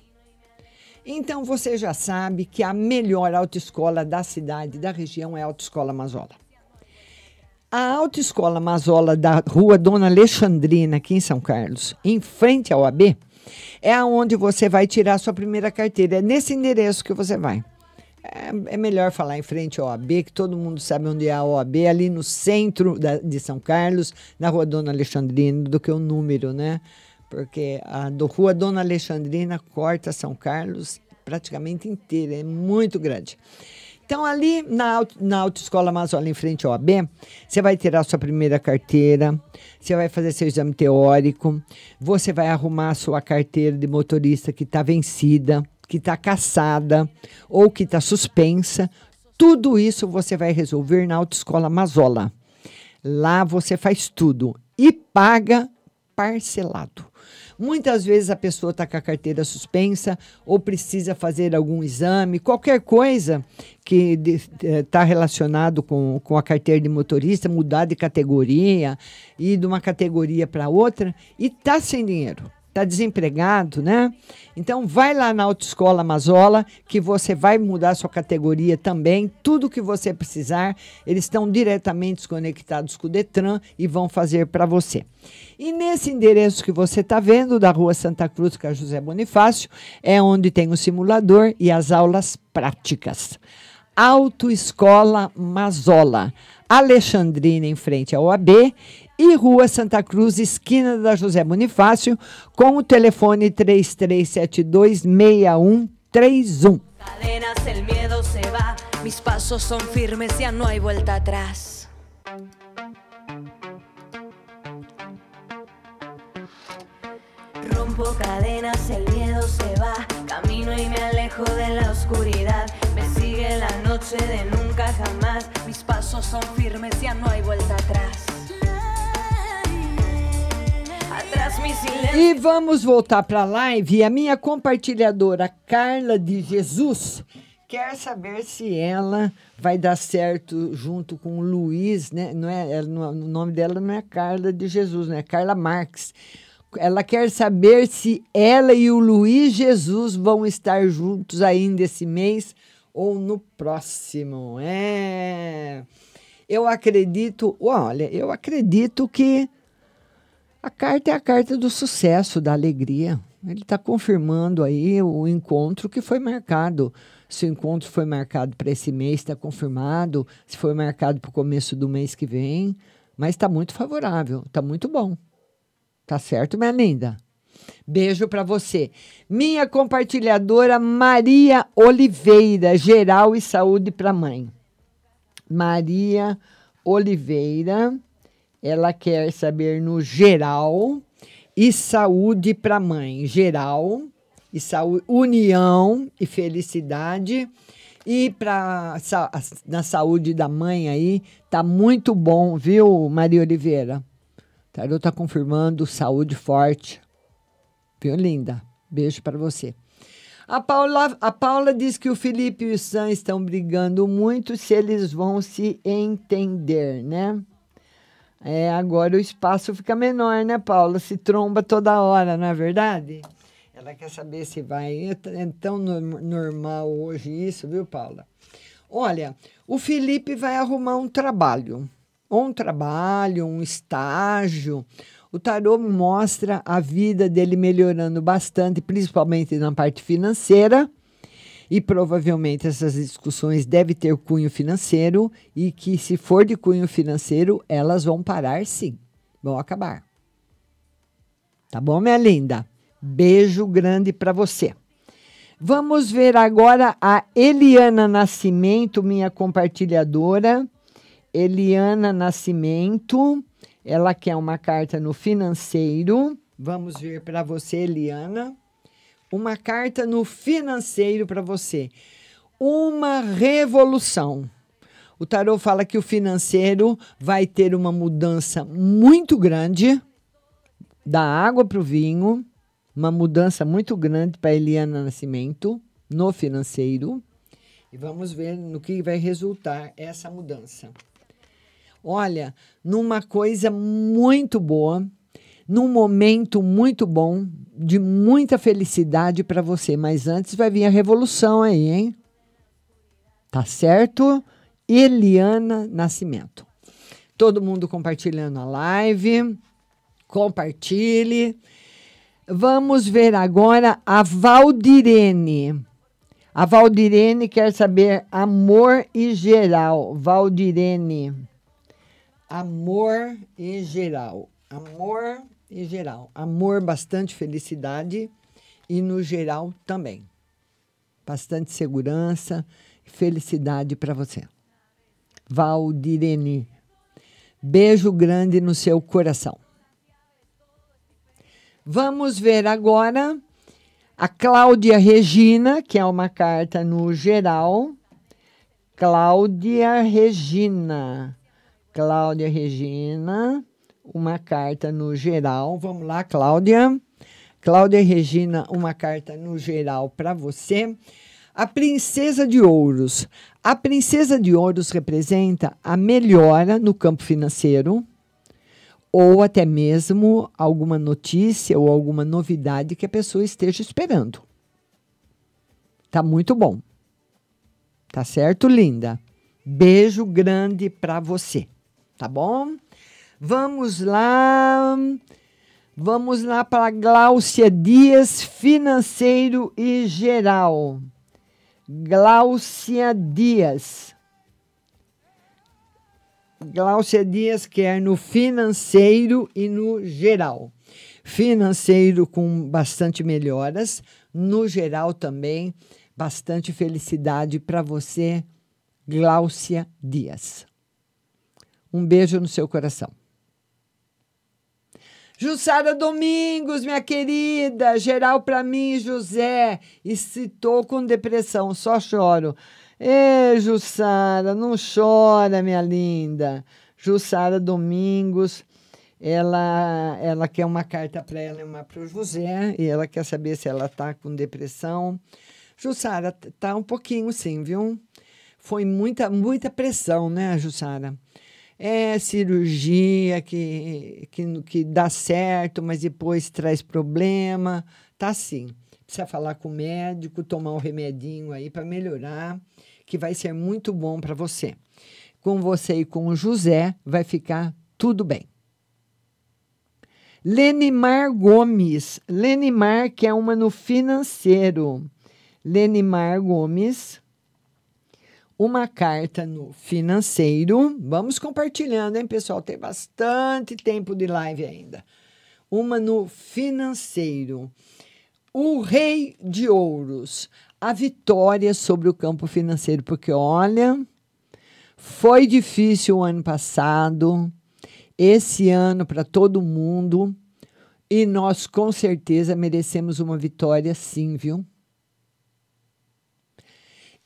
Então, você já sabe que a melhor autoescola da cidade, da região, é a Autoescola Mazola. A Autoescola Mazola da Rua Dona Alexandrina, aqui em São Carlos, em frente ao AB, é onde você vai tirar sua primeira carteira. É nesse endereço que você vai. É melhor falar em frente ao OAB, que todo mundo sabe onde é a OAB, ali no centro de São Carlos, na Rua Dona Alexandrina, do que o número, né? Porque a Rua Dona Alexandrina corta São Carlos praticamente inteira, é muito grande. Então, ali na Autoescola Mazola, em frente ao AB, você vai tirar sua primeira carteira, você vai fazer seu exame teórico, você vai arrumar a sua carteira de motorista que está vencida, que está cassada ou que está suspensa. Tudo isso você vai resolver na Autoescola Mazola. Lá você faz tudo e paga parcelado. Muitas vezes a pessoa está com a carteira suspensa ou precisa fazer algum exame, qualquer coisa que está relacionado com a carteira de motorista, mudar de categoria, ir de uma categoria para outra e está sem dinheiro, está desempregado, né? Então vai lá na Autoescola Mazola que você vai mudar sua categoria também, tudo que você precisar. Eles estão diretamente conectados com o Detran e vão fazer para você. E nesse endereço que você está vendo, da Rua Santa Cruz com a José Bonifácio, é onde tem o simulador e as aulas práticas. Autoescola Mazola, Alexandrina em frente ao AB e Rua Santa Cruz, esquina da José Bonifácio, com o telefone 33726131. Cadenas, el miedo se va, mis pasos son firmes, ya no hay vuelta atrás. Rompo cadenas, el miedo se va, camino y me alejo de la oscuridad, me sigue la noche de nunca jamás, mis pasos son firmes, ya no hay vuelta atrás. E vamos voltar para a live. E a minha compartilhadora Carla de Jesus quer saber se ela vai dar certo junto com o Luiz, né? Não é, o nome dela não é Carla de Jesus, né? É Carla Marques. Ela quer saber se ela e o Luiz Jesus vão estar juntos ainda esse mês ou no próximo. É. Eu acredito, olha, eu acredito que a carta é a carta do sucesso, da alegria. Ele está confirmando aí o encontro que foi marcado. Se o encontro foi marcado para esse mês, está confirmado. Se foi marcado para o começo do mês que vem. Mas está muito favorável, está muito bom. Tá certo, minha linda? Beijo para você. Minha compartilhadora Maria Oliveira, geral e saúde para mãe. Maria Oliveira, ela quer saber no geral e saúde para mãe. Geral e saúde, união e felicidade. E na saúde da mãe aí, tá muito bom, viu, Maria Oliveira? Tarô tá confirmando saúde forte. Viu, linda? Beijo para você. A Paula diz que o Felipe e o Sam estão brigando muito, se eles vão se entender, né? É, agora o espaço fica menor, né, Paula? Se tromba toda hora, não é verdade? Ela quer saber se vai... É tão normal hoje isso, viu, Paula? Olha, o Felipe vai arrumar um trabalho. Ou um trabalho, um estágio... O tarô mostra a vida dele melhorando bastante, principalmente na parte financeira. E provavelmente essas discussões devem ter cunho financeiro e que, se for de cunho financeiro, elas vão parar sim, vão acabar. Tá bom, minha linda? Beijo grande para você. Vamos ver agora a Eliana Nascimento, minha compartilhadora. Eliana Nascimento... Ela quer uma carta no financeiro. Vamos ver para você, Eliana. Uma carta no financeiro para você. Uma revolução. O tarô fala que o financeiro vai ter uma mudança muito grande. Da água para o vinho. Uma mudança muito grande para Eliana Nascimento no financeiro. E vamos ver no que vai resultar essa mudança. Olha, numa coisa muito boa, num momento muito bom, de muita felicidade para você. Mas antes vai vir a revolução aí, hein? Tá certo? Eliana Nascimento. Todo mundo compartilhando a live. Compartilhe. Vamos ver agora a Valdirene. A Valdirene quer saber amor e geral. Valdirene. Amor em geral, amor em geral, amor, bastante felicidade e no geral também. Bastante segurança e felicidade para você. Valdirene, beijo grande no seu coração. Vamos ver agora a Cláudia Regina, que é uma carta no geral. Cláudia Regina. Cláudia Regina, uma carta no geral. Vamos lá, Cláudia. Cláudia Regina, uma carta no geral para você. A Princesa de Ouros. A Princesa de Ouros representa a melhora no campo financeiro ou até mesmo alguma notícia ou alguma novidade que a pessoa esteja esperando. Tá muito bom. Tá certo, linda? Beijo grande para você. Tá bom? Vamos lá para Gláucia Dias, financeiro e geral. Gláucia Dias. Gláucia Dias quer no financeiro e no geral. Financeiro com bastante melhoras, no geral também bastante felicidade para você, Gláucia Dias. Um beijo no seu coração. Jussara Domingos, minha querida, geral para mim, José. E se tô com depressão, só choro. Ê, Jussara, não chora, minha linda. Jussara Domingos, ela quer uma carta para ela e uma para o José, e ela quer saber se ela está com depressão. Jussara, está um pouquinho sim, viu? Foi muita pressão, né, Jussara? É cirurgia que dá certo, mas depois traz problema. Tá sim. Precisa falar com o médico, tomar um remedinho aí para melhorar, que vai ser muito bom para você. Com você e com o José vai ficar tudo bem. Lenimar Gomes. Lenimar quer uma no financeiro. Lenimar Gomes. Uma carta no financeiro. Vamos compartilhando, hein, pessoal? Tem bastante tempo de live ainda. Uma no financeiro. O Rei de Ouros. A vitória sobre o campo financeiro. Porque, olha, foi difícil o ano passado. Esse ano para todo mundo. E nós, com certeza, merecemos uma vitória, sim, viu?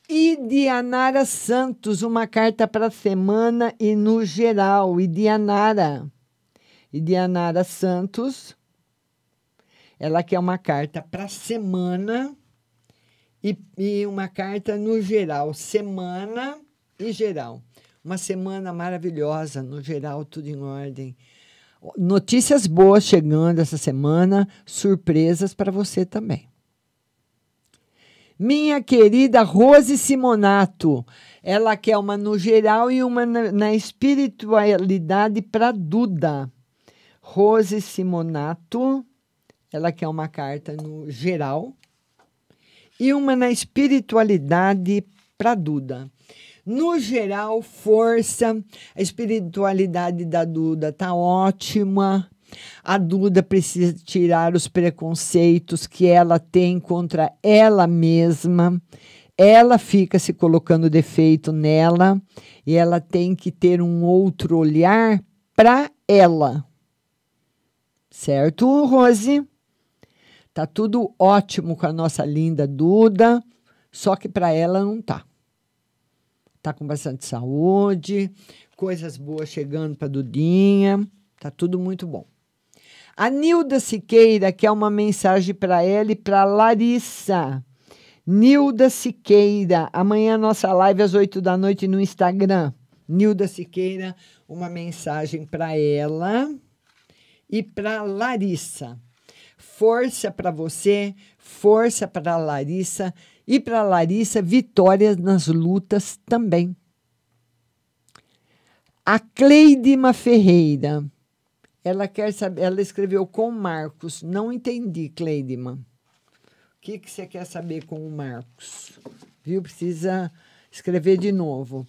Idianara Santos, uma carta para a semana e no geral. Idianara Santos, ela quer uma carta para a semana e uma carta no geral. Semana e geral. Uma semana maravilhosa, no geral, tudo em ordem. Notícias boas chegando essa semana, surpresas para você também. Minha querida Rose Simonato, ela quer uma no geral e uma na espiritualidade para Duda. Rose Simonato, ela quer uma carta no geral e uma na espiritualidade para Duda. No geral, força, a espiritualidade da Duda tá ótima. A Duda precisa tirar os preconceitos que ela tem contra ela mesma. Ela fica se colocando defeito nela e ela tem que ter um outro olhar para ela. Certo, Rose? Tá tudo ótimo com a nossa linda Duda, só que para ela não tá. Tá com bastante saúde, coisas boas chegando para Dudinha, tá tudo muito bom. A Nilda Siqueira quer uma mensagem para ela e para Larissa. Nilda Siqueira, amanhã nossa live às 20h no Instagram. Nilda Siqueira, uma mensagem para ela e para Larissa. Força para você, força para Larissa e para Larissa, vitórias nas lutas também. A Cleidima Ferreira. Ela quer saber, ela escreveu com Marcos. Não entendi, Cleidima. O que você quer saber com o Marcos? Viu? Precisa escrever de novo.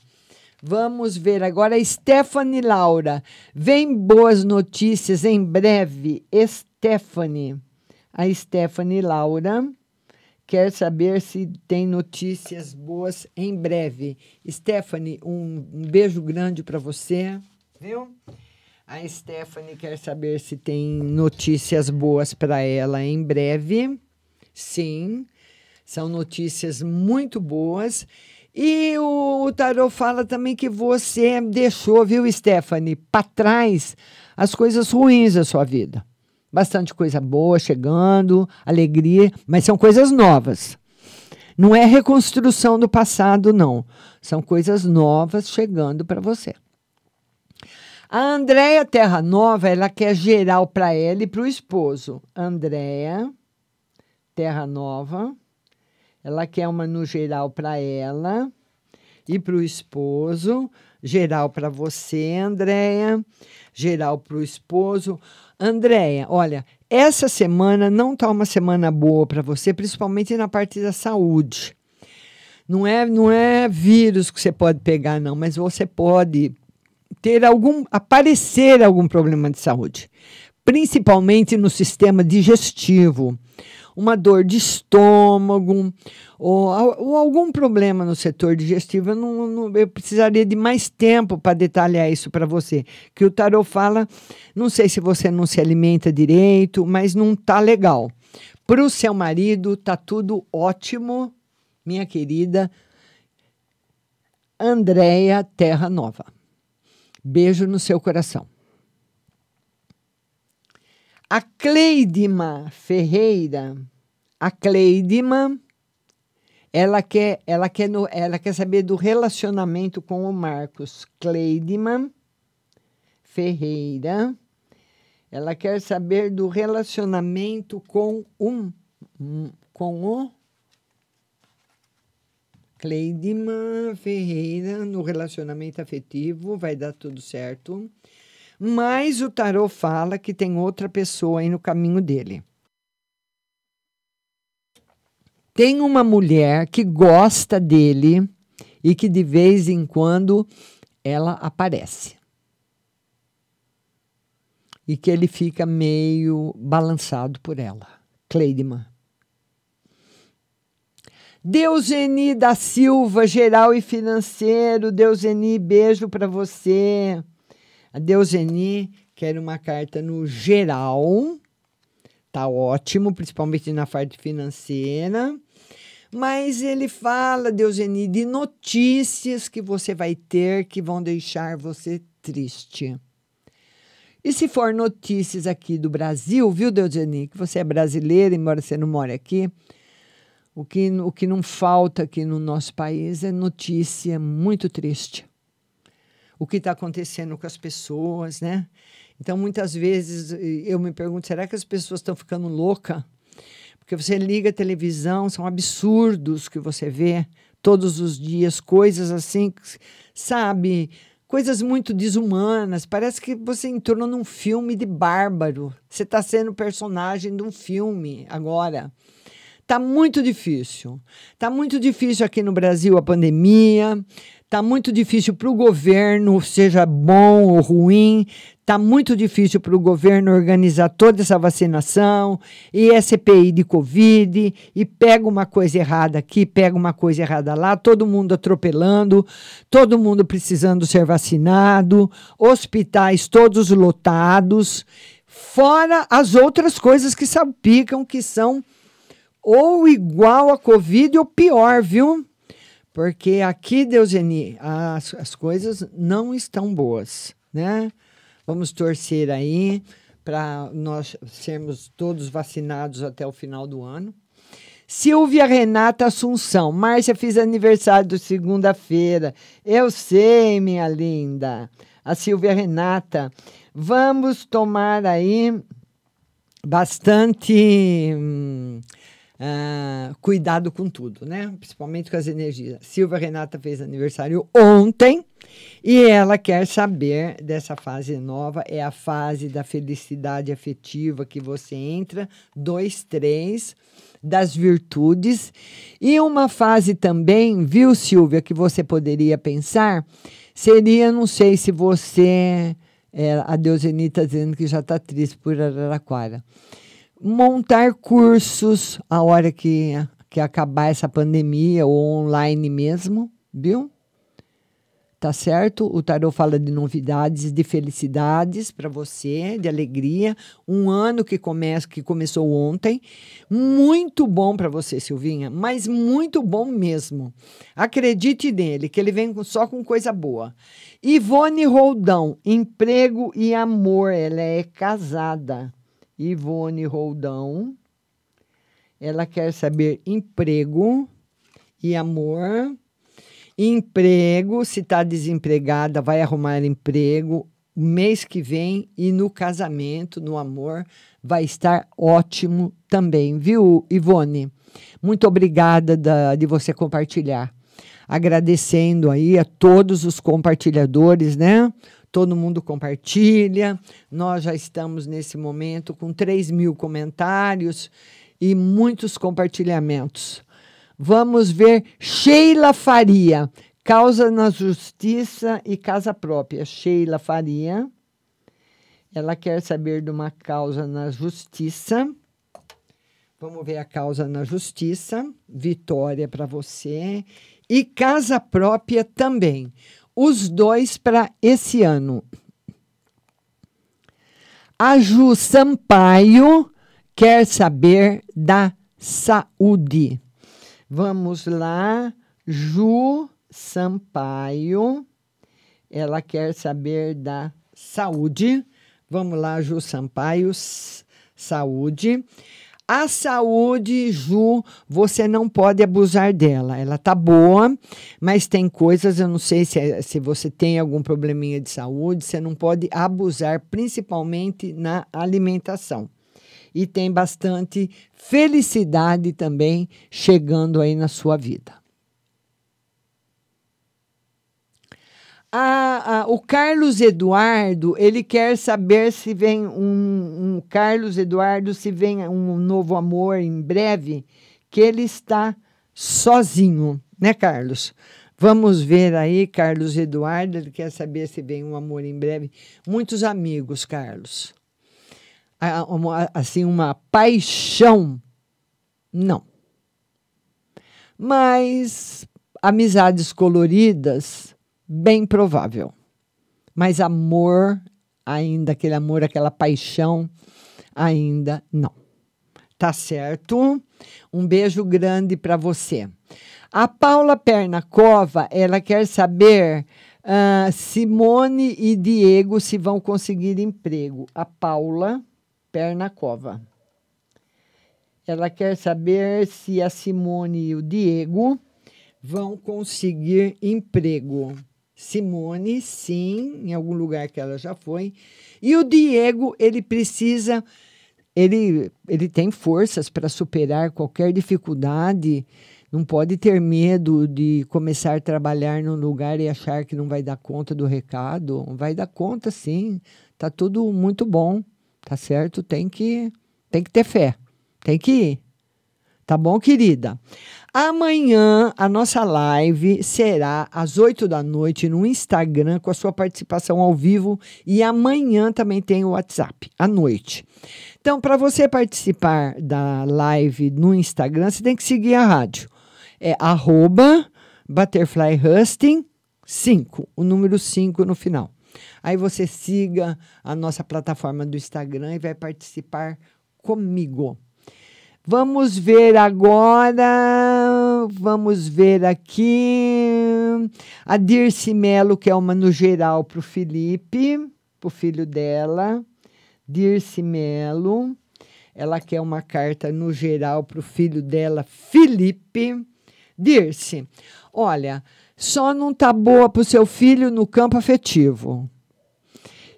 Vamos ver agora. Stephanie Laura. Vem boas notícias em breve. Stephanie. A Stephanie Laura quer saber se tem notícias boas em breve. Stephanie, um beijo grande para você. Viu? A Stephanie quer saber se tem notícias boas para ela em breve. Sim, são notícias muito boas. E o Tarô fala também que você deixou, viu, Stephanie, para trás as coisas ruins da sua vida. Bastante coisa boa chegando, alegria, mas são coisas novas. Não é reconstrução do passado, não. São coisas novas chegando para você. A Andréia Terra Nova, ela quer geral para ela e para o esposo. Andréia Terra Nova, ela quer uma no geral para ela e para o esposo. Geral para você, Andréia. Geral para o esposo. Andréia, olha, essa semana não está uma semana boa para você, principalmente na parte da saúde. Não é vírus que você pode pegar, não, mas você pode ter aparecer algum problema de saúde, principalmente no sistema digestivo, uma dor de estômago ou algum problema no setor digestivo. Eu precisaria de mais tempo para detalhar isso para você, que o Tarô fala, não sei se você não se alimenta direito, mas não está legal. Para o seu marido está tudo ótimo, minha querida Andréia Terra Nova. Beijo no seu coração. A Cleidima Ferreira, a Cleidima, ela quer saber do relacionamento com o Marcos. Cleidima Ferreira, ela quer saber do relacionamento com o Cleidima Ferreira, no relacionamento afetivo, vai dar tudo certo. Mas o tarô fala que tem outra pessoa aí no caminho dele. Tem uma mulher que gosta dele e que de vez em quando ela aparece. E que ele fica meio balançado por ela. Cleidima. Deuseni da Silva, geral e financeiro. Deuseni, beijo para você. A Deuseni quer uma carta no geral, tá ótimo, principalmente na parte financeira. Mas ele fala, Deuseni, de notícias que você vai ter que vão deixar você triste. E se for notícias aqui do Brasil, viu, Deuseni, que você é brasileira, embora você não more aqui, o que não falta aqui no nosso país é notícia muito triste. O que está acontecendo com as pessoas, né? Então, muitas vezes, eu me pergunto, será que as pessoas estão ficando loucas? Porque você liga a televisão, são absurdos que você vê todos os dias, coisas assim, sabe? Coisas muito desumanas. Parece que você entrou num filme de bárbaro. Você está sendo personagem de um filme agora. Está muito difícil. Está muito difícil aqui no Brasil a pandemia. Está muito difícil para o governo, seja bom ou ruim. Está muito difícil para o governo organizar toda essa vacinação e a CPI de Covid. E pega uma coisa errada aqui, pega uma coisa errada lá. Todo mundo atropelando, todo mundo precisando ser vacinado. Hospitais todos lotados. Fora as outras coisas que salpicam, que são ou igual a Covid ou pior, viu? Porque aqui, Deuseni, as coisas não estão boas, né? Vamos torcer aí para nós sermos todos vacinados até o final do ano. Silvia Renata Assunção. Márcia, fiz aniversário de segunda-feira. Eu sei, minha linda. A Silvia Renata. Vamos tomar aí bastante... cuidado com tudo, né? Principalmente com as energias. Silvia Renata fez aniversário ontem e ela quer saber dessa fase nova, é a fase da felicidade afetiva que você entra, 2-3, das virtudes. E uma fase também, viu, Silvia, que você poderia pensar, seria, não sei se você... a Deuseni está dizendo que já está triste por Araraquara. Montar cursos a hora que acabar essa pandemia ou online mesmo, viu? Tá certo? O tarô fala de novidades, de felicidades para você, de alegria. Um ano que começou ontem. Muito bom para você, Silvinha, mas muito bom mesmo. Acredite nele, que ele vem só com coisa boa. Ivone Roldão, emprego e amor. Ela é casada. Ivone Roldão, ela quer saber emprego e amor. Emprego, se está desempregada, vai arrumar emprego mês que vem e no casamento, no amor, vai estar ótimo também, viu, Ivone? Muito obrigada de você compartilhar. Agradecendo aí a todos os compartilhadores, né? Todo mundo compartilha, nós já estamos nesse momento com 3.000 comentários e muitos compartilhamentos. Vamos ver Sheila Faria, causa na justiça e casa própria. Sheila Faria, ela quer saber de uma causa na justiça. Vamos ver a causa na justiça, vitória para você e casa própria também. Os dois para esse ano. A Ju Sampaio quer saber da saúde. Vamos lá, Ju Sampaio. Ela quer saber da saúde. Vamos lá, Ju Sampaio. saúde. A saúde, Ju, você não pode abusar dela. Ela tá boa, mas tem coisas, eu não sei se você tem algum probleminha de saúde, você não pode abusar, principalmente na alimentação. E tem bastante felicidade também chegando aí na sua vida. O Carlos Eduardo, ele quer saber se vem um novo amor em breve, que ele está sozinho, né, Carlos? Vamos ver aí, Carlos Eduardo, ele quer saber se vem um amor em breve. Muitos amigos, Carlos. Assim, uma paixão, não. Mas amizades coloridas, bem provável. Mas amor, ainda aquele amor, aquela paixão, ainda não. Tá certo? Um beijo grande para você. A Paula Pernacova, ela quer saber Simone e Diego se vão conseguir emprego. A Paula Pernacova. Ela quer saber se a Simone e o Diego vão conseguir emprego. Simone, sim, em algum lugar que ela já foi. E o Diego, ele precisa, ele tem forças para superar qualquer dificuldade, não pode ter medo de começar a trabalhar num lugar e achar que não vai dar conta do recado. Vai dar conta, sim, tá tudo muito bom, tá certo? Tem que ter fé, tem que ir. Tá bom, querida? Amanhã a nossa live será às 20h no Instagram com a sua participação ao vivo e amanhã também tem o WhatsApp à noite. Então, para você participar da live no Instagram, você tem que seguir a rádio. É @ButterflyHosting5, o número 5 no final. Aí você siga a nossa plataforma do Instagram e vai participar comigo. Vamos ver agora, vamos ver aqui, a Dirce Melo, que é uma no geral para o Felipe, para o filho dela, Dirce Melo, ela quer uma carta no geral para o filho dela, Felipe. Dirce, olha, só não tá boa para o seu filho no campo afetivo,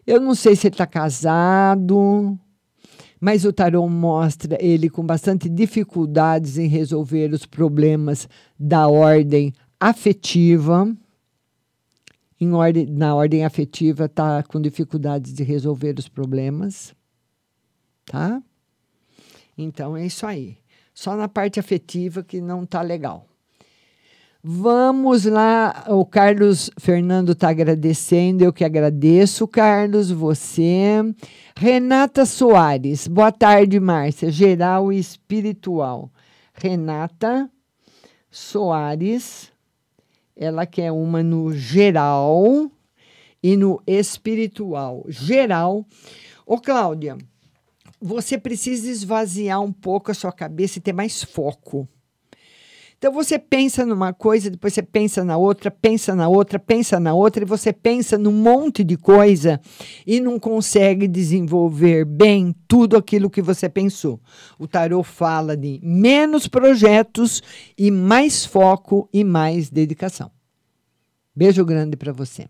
eu não sei se ele está casado, mas o tarô mostra ele com bastante dificuldades em resolver os problemas da ordem afetiva. Na ordem afetiva, está com dificuldades de resolver os problemas. Tá? Então, é isso aí. Só na parte afetiva que não está legal. Vamos lá, o Carlos Fernando está agradecendo, eu que agradeço, Carlos, você. Renata Soares, boa tarde, Márcia, geral e espiritual. Renata Soares, ela quer uma no geral e no espiritual. Geral, ô Cláudia, você precisa esvaziar um pouco a sua cabeça e ter mais foco. Então, você pensa numa coisa, depois você pensa na outra, e você pensa num monte de coisa e não consegue desenvolver bem tudo aquilo que você pensou. O tarô fala de menos projetos e mais foco e mais dedicação. Beijo grande para você.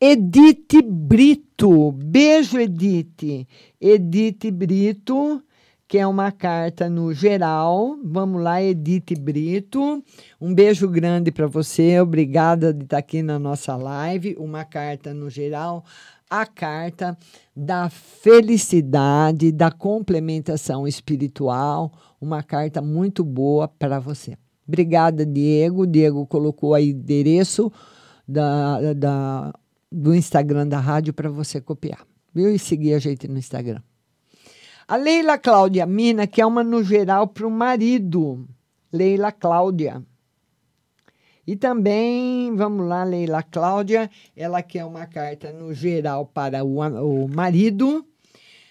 Edith Brito. Beijo, Edith. Edith Brito, que é uma carta no geral. Vamos lá, Edith Brito. Um beijo grande para você. Obrigada de estar aqui na nossa live. Uma carta no geral. A carta da felicidade, da complementação espiritual. Uma carta muito boa para você. Obrigada, Diego. Diego colocou aí o endereço do Instagram da rádio para você copiar. Viu? E seguir a gente no Instagram. A Leila Cláudia Mina, que é uma no geral para o marido. Leila Cláudia. E também, vamos lá, Leila Cláudia, ela quer uma carta no geral para o marido.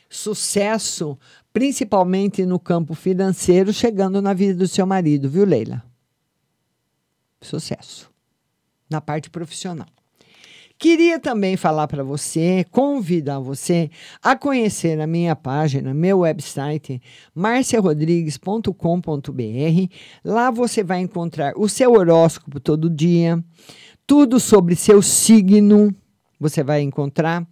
Sucesso, principalmente no campo financeiro, chegando na vida do seu marido, viu, Leila? Sucesso. Na parte profissional. Queria também falar para você, convidar você a conhecer a minha página, meu website, marciarodrigues.com.br. Lá você vai encontrar o seu horóscopo todo dia, tudo sobre seu signo. Você vai encontrar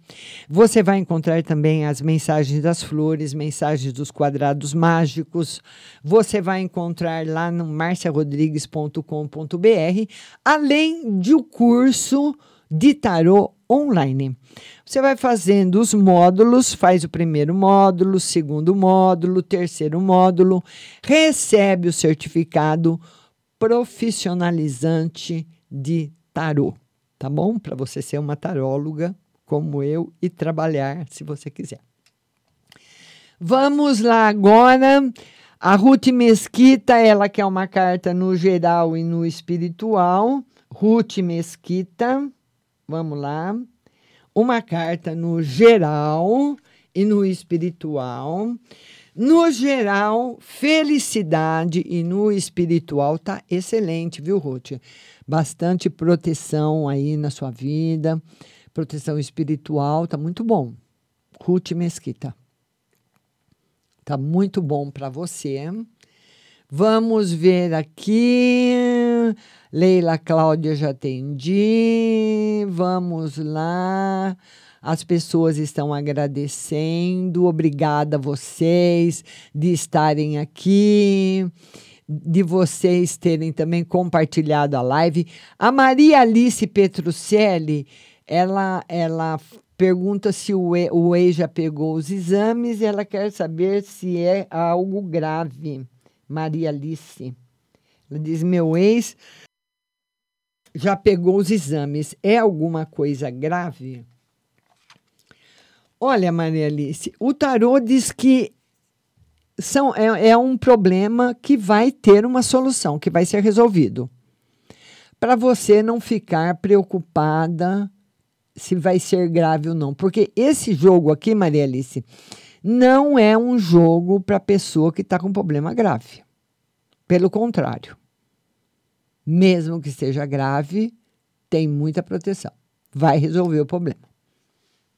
também as mensagens das flores, mensagens dos quadrados mágicos. Você vai encontrar lá no marciarodrigues.com.br, além de um curso de tarô online. Você vai fazendo os módulos, faz o primeiro módulo, segundo módulo, terceiro módulo, recebe o certificado profissionalizante de tarô. Tá bom? Para você ser uma taróloga como eu e trabalhar, se você quiser. Vamos lá agora. A Ruth Mesquita, ela quer uma carta no geral e no espiritual. Ruth Mesquita, vamos lá. Uma carta no geral e no espiritual. No geral, felicidade, e no espiritual tá excelente, viu, Ruth? Bastante proteção aí na sua vida, proteção espiritual, tá muito bom. Ruth Mesquita, tá muito bom para você. Vamos ver aqui, Leila Cláudia, já atendi, vamos lá. As pessoas estão agradecendo, obrigada a vocês de estarem aqui, de vocês terem também compartilhado a live. A Maria Alice Petrucelli, ela pergunta se o EI já pegou os exames e ela quer saber se é algo grave. Maria Alice, ela diz, meu ex já pegou os exames, é alguma coisa grave? Olha, Maria Alice, o tarô diz que é um problema que vai ter uma solução, que vai ser resolvido. Para você não ficar preocupada se vai ser grave ou não. Porque esse jogo aqui, Maria Alice, não é um jogo para pessoa que está com problema grave. Pelo contrário, mesmo que seja grave, tem muita proteção. Vai resolver o problema.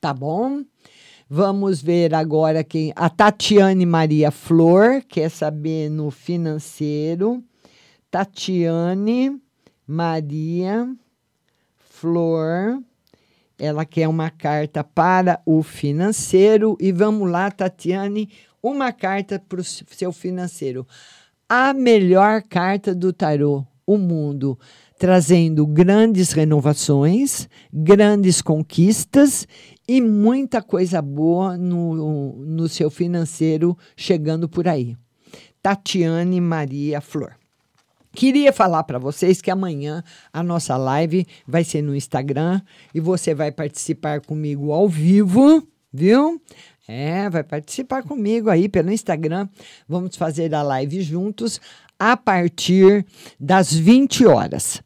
Tá bom? Vamos ver agora quem... A Tatiane Maria Flor quer saber no financeiro. Tatiane Maria Flor, ela quer uma carta para o financeiro. E vamos lá, Tatiane, uma carta para o seu financeiro. A melhor carta do tarô, o mundo, trazendo grandes renovações, grandes conquistas e muita coisa boa no seu financeiro chegando por aí. Tatiane Maria Flor. Queria falar para vocês que amanhã a nossa live vai ser no Instagram e você vai participar comigo ao vivo, viu? Vai participar comigo aí pelo Instagram. Vamos fazer a live juntos a partir das 20 horas.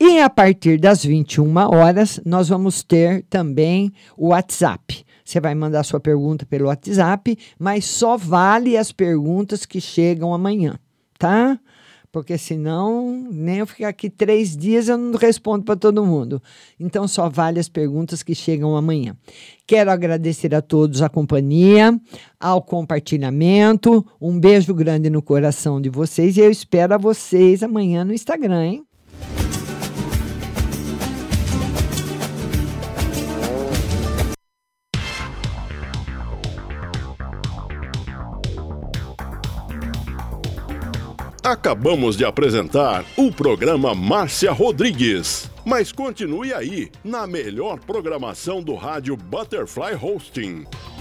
E a partir das 21 horas, nós vamos ter também o WhatsApp. Você vai mandar sua pergunta pelo WhatsApp, mas só vale as perguntas que chegam amanhã, tá? Porque senão, nem eu ficar aqui 3 dias, eu não respondo para todo mundo. Então, só vale as perguntas que chegam amanhã. Quero agradecer a todos a companhia, ao compartilhamento. Um beijo grande no coração de vocês e eu espero a vocês amanhã no Instagram, hein? Acabamos de apresentar o programa Márcia Rodrigues. Mas continue aí, na melhor programação do rádio Butterfly Hosting.